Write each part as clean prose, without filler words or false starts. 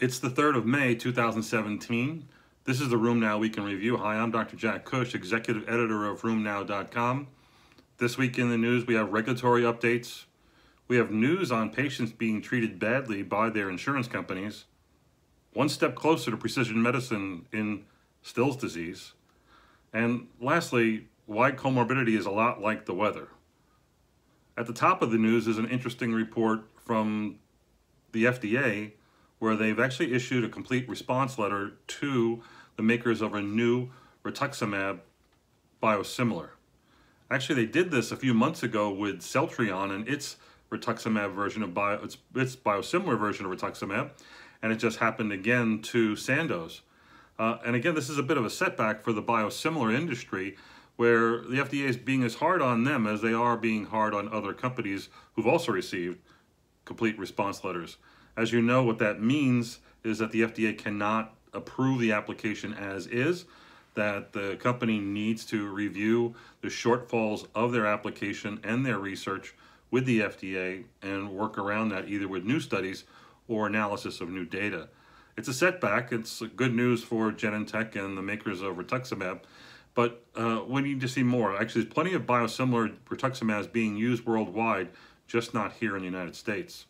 It's the 3rd of May, 2017. This is the Rheum Now Week in Review. Hi, I'm Dr. Jack Cush, Executive Editor of RheumNow.com. This week in the news, we have regulatory updates. We have news on patients being treated badly by their insurance companies. One step closer to precision medicine in Still's disease. And lastly, why comorbidity is a lot like the weather. At the top of the news is an interesting report from the FDA where they've actually issued a complete response letter to the makers of a new rituximab biosimilar. Actually, they did this a few months ago with Celtrion and its rituximab version of its biosimilar version of rituximab, and it just happened again to Sandoz. And again, this is a bit of a setback for the biosimilar industry, where the FDA is being as hard on them as they are being hard on other companies who've also received complete response letters. As you know, what that means is that the FDA cannot approve the application as is, that the company needs to review the shortfalls of their application and their research with the FDA and work around that either with new studies or analysis of new data. It's a setback. It's good news for Genentech and the makers of rituximab, but we need to see more. Actually, there's plenty of biosimilar rituximabs being used worldwide, just not here in the United States.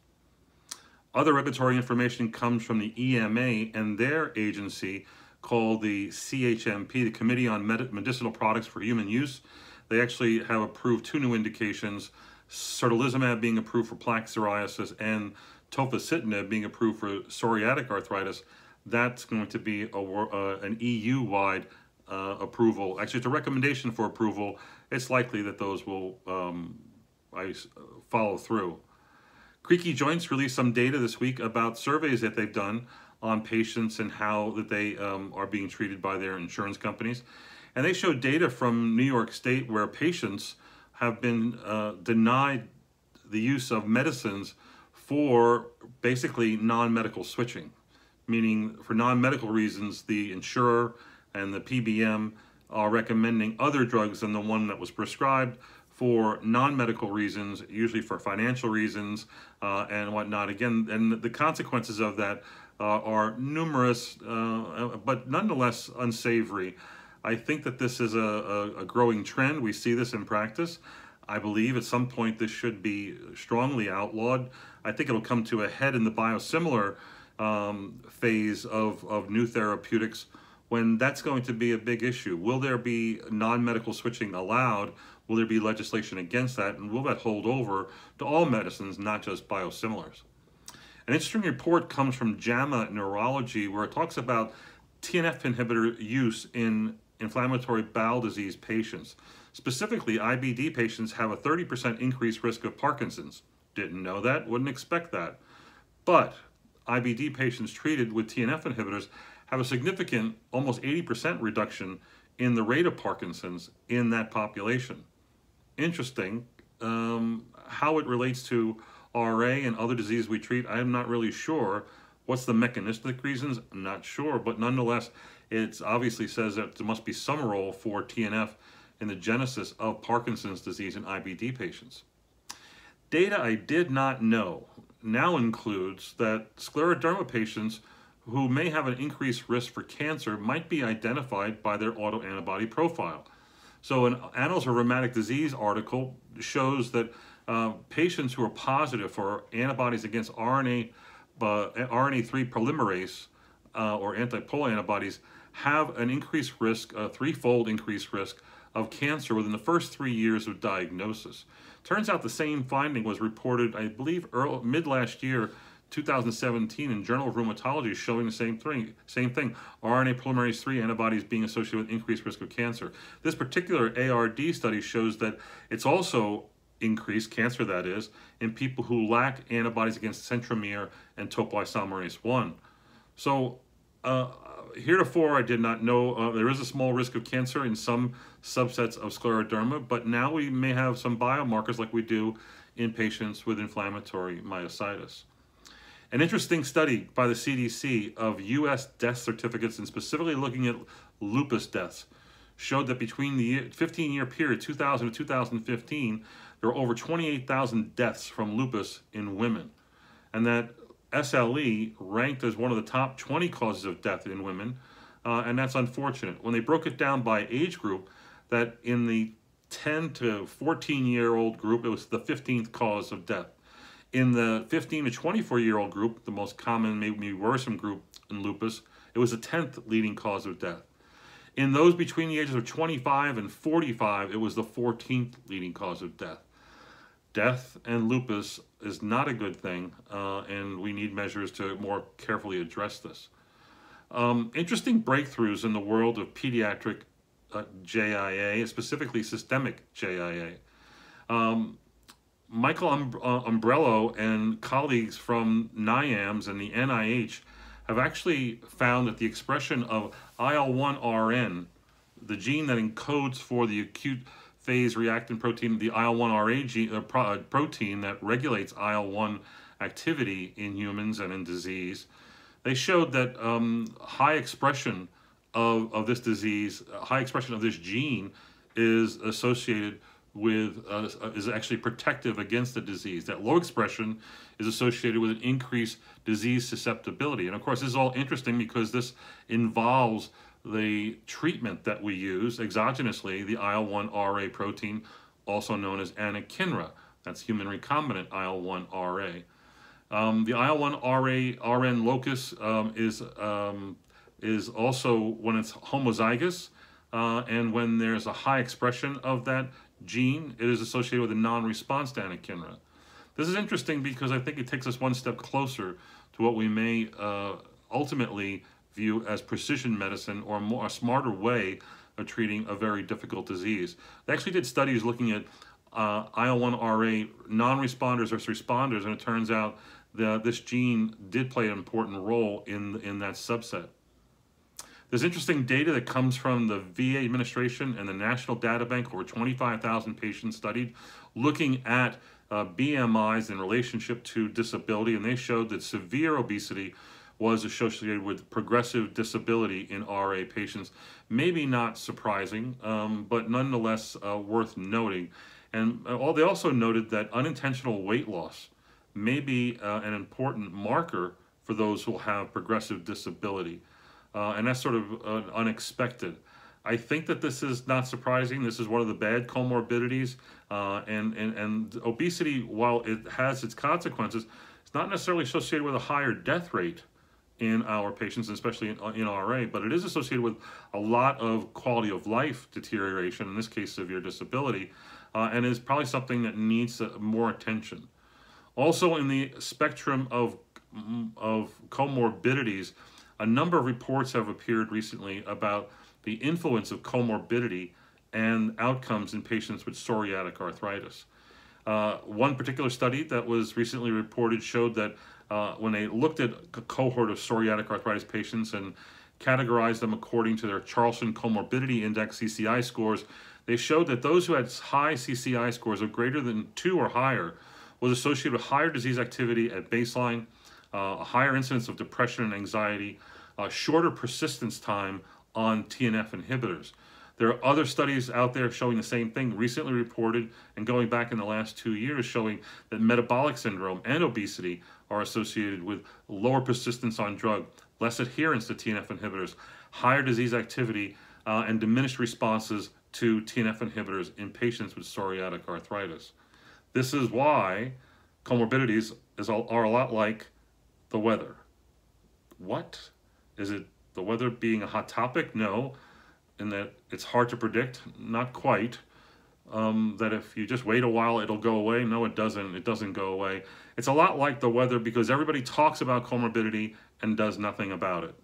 Other regulatory information comes from the EMA and their agency called the CHMP, the Committee on Medicinal Products for Human Use. They actually have approved two new indications, certolizumab being approved for plaque psoriasis and tofacitinib being approved for psoriatic arthritis. That's going to be an EU-wide approval. Actually, it's a recommendation for approval. It's likely that those will follow through. Creaky Joints released some data this week about surveys that they've done on patients and how that they are being treated by their insurance companies. And they showed data from New York State where patients have been denied the use of medicines for basically non-medical switching, meaning for non-medical reasons, the insurer and the PBM are recommending other drugs than the one that was prescribed for non-medical reasons, usually for financial reasons and whatnot. Again, and the consequences of that are numerous, but nonetheless unsavory. I think that this is a growing trend. We see this in practice. I believe at some point this should be strongly outlawed. I think it'll come to a head in the biosimilar phase of new therapeutics when that's going to be a big issue. Will there be non-medical switching allowed? Will there be legislation against that, and will that hold over to all medicines, not just biosimilars? An interesting report comes from JAMA Neurology, where it talks about TNF inhibitor use in inflammatory bowel disease patients. Specifically, IBD patients have a 30% increased risk of Parkinson's. Didn't know that, wouldn't expect that. But IBD patients treated with TNF inhibitors have a significant, almost 80% reduction in the rate of Parkinson's in that population. Interesting. How it relates to RA and other diseases we treat, I'm not really sure. What's the mechanistic reasons? I'm not sure, but nonetheless, it obviously says that there must be some role for TNF in the genesis of Parkinson's disease in IBD patients. Data I did not know now includes that scleroderma patients who may have an increased risk for cancer might be identified by their autoantibody profile. So an Annals of Rheumatic Disease article shows that patients who are positive for antibodies against RNA3 polymerase or antipolar antibodies have an increased risk, a threefold increased risk of cancer within the first 3 years of diagnosis. Turns out the same finding was reported, I believe, mid last year, 2017, in Journal of Rheumatology, showing the same thing, RNA polymerase 3 antibodies being associated with increased risk of cancer. This particular ARD study shows that it's also increased, cancer that is, in people who lack antibodies against centromere and topoisomerase 1. So heretofore I did not know, there is a small risk of cancer in some subsets of scleroderma, but now we may have some biomarkers like we do in patients with inflammatory myositis. An interesting study by the CDC of U.S. death certificates, and specifically looking at lupus deaths, showed that between the 15-year period, 2000 to 2015, there were over 28,000 deaths from lupus in women, and that SLE ranked as one of the top 20 causes of death in women, and that's unfortunate. When they broke it down by age group, that in the 10 to 14-year-old group, it was the 15th cause of death. In the 15 to 24-year-old group, the most common, maybe worrisome group in lupus, it was the 10th leading cause of death. In those between the ages of 25 and 45, it was the 14th leading cause of death. Death and lupus is not a good thing, and we need measures to more carefully address this. Interesting breakthroughs in the world of pediatric JIA, specifically systemic JIA. Michael Umbrello and colleagues from NIAMS and the NIH have actually found that the expression of IL-1RN, the gene that encodes for the acute phase reactant protein, the IL-1RA gene, protein that regulates IL-1 activity in humans and in disease, they showed that high expression of this disease, high expression of this gene is associated with, is actually protective against the disease. That low expression is associated with an increased disease susceptibility. And of course, this is all interesting because this involves the treatment that we use exogenously, the IL-1RA protein, also known as anakinra. That's human recombinant IL-1RA. The IL-1RN locus is also when it's homozygous, and when there's a high expression of that gene, it is associated with a non-response to anakinra. This is interesting because I think it takes us one step closer to what we may ultimately view as precision medicine, or a smarter way of treating a very difficult disease. They actually did studies looking at IL-1RA non-responders versus responders, and it turns out that this gene did play an important role in that subset. There's interesting data that comes from the VA administration and the National Data Bank, over 25,000 patients studied, looking at BMIs in relationship to disability, and they showed that severe obesity was associated with progressive disability in RA patients. Maybe not surprising, but nonetheless worth noting. And they also noted that unintentional weight loss may be an important marker for those who have progressive disability. And that's sort of unexpected. I think that this is not surprising. This is one of the bad comorbidities. And obesity, while it has its consequences, it's not necessarily associated with a higher death rate in our patients, especially in RA, but it is associated with a lot of quality of life deterioration, in this case, severe disability, and is probably something that needs more attention. Also in the spectrum of comorbidities, a number of reports have appeared recently about the influence of comorbidity and outcomes in patients with psoriatic arthritis. One particular study that was recently reported showed that when they looked at a cohort of psoriatic arthritis patients and categorized them according to their Charlson Comorbidity Index, CCI scores, they showed that those who had high CCI scores of greater than 2 or higher was associated with higher disease activity at baseline, a higher incidence of depression and anxiety, shorter persistence time on TNF inhibitors. There are other studies out there showing the same thing, recently reported and going back in the last 2 years, showing that metabolic syndrome and obesity are associated with lower persistence on drug, less adherence to TNF inhibitors, higher disease activity, and diminished responses to TNF inhibitors in patients with psoriatic arthritis. This is why comorbidities are a lot like the weather. What? Is it the weather being a hot topic? No. In that it's hard to predict, not quite. That if you just wait a while, it'll go away. No, it doesn't go away. It's a lot like the weather because everybody talks about comorbidity and does nothing about it.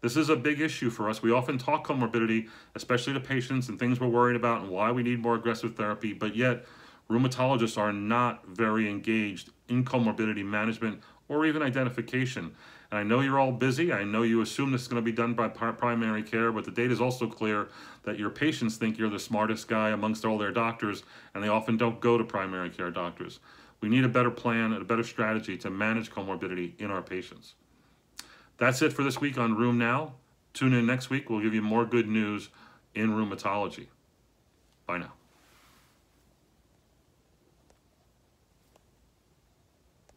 This is a big issue for us. We often talk comorbidity, especially to patients and things we're worried about and why we need more aggressive therapy, but yet rheumatologists are not very engaged in comorbidity management or even identification. And I know you're all busy. I know you assume this is going to be done by primary care, but the data is also clear that your patients think you're the smartest guy amongst all their doctors, and they often don't go to primary care doctors. We need a better plan and a better strategy to manage comorbidity in our patients. That's it for this week on Rheum Now. Tune in next week. We'll give you more good news in rheumatology. Bye now.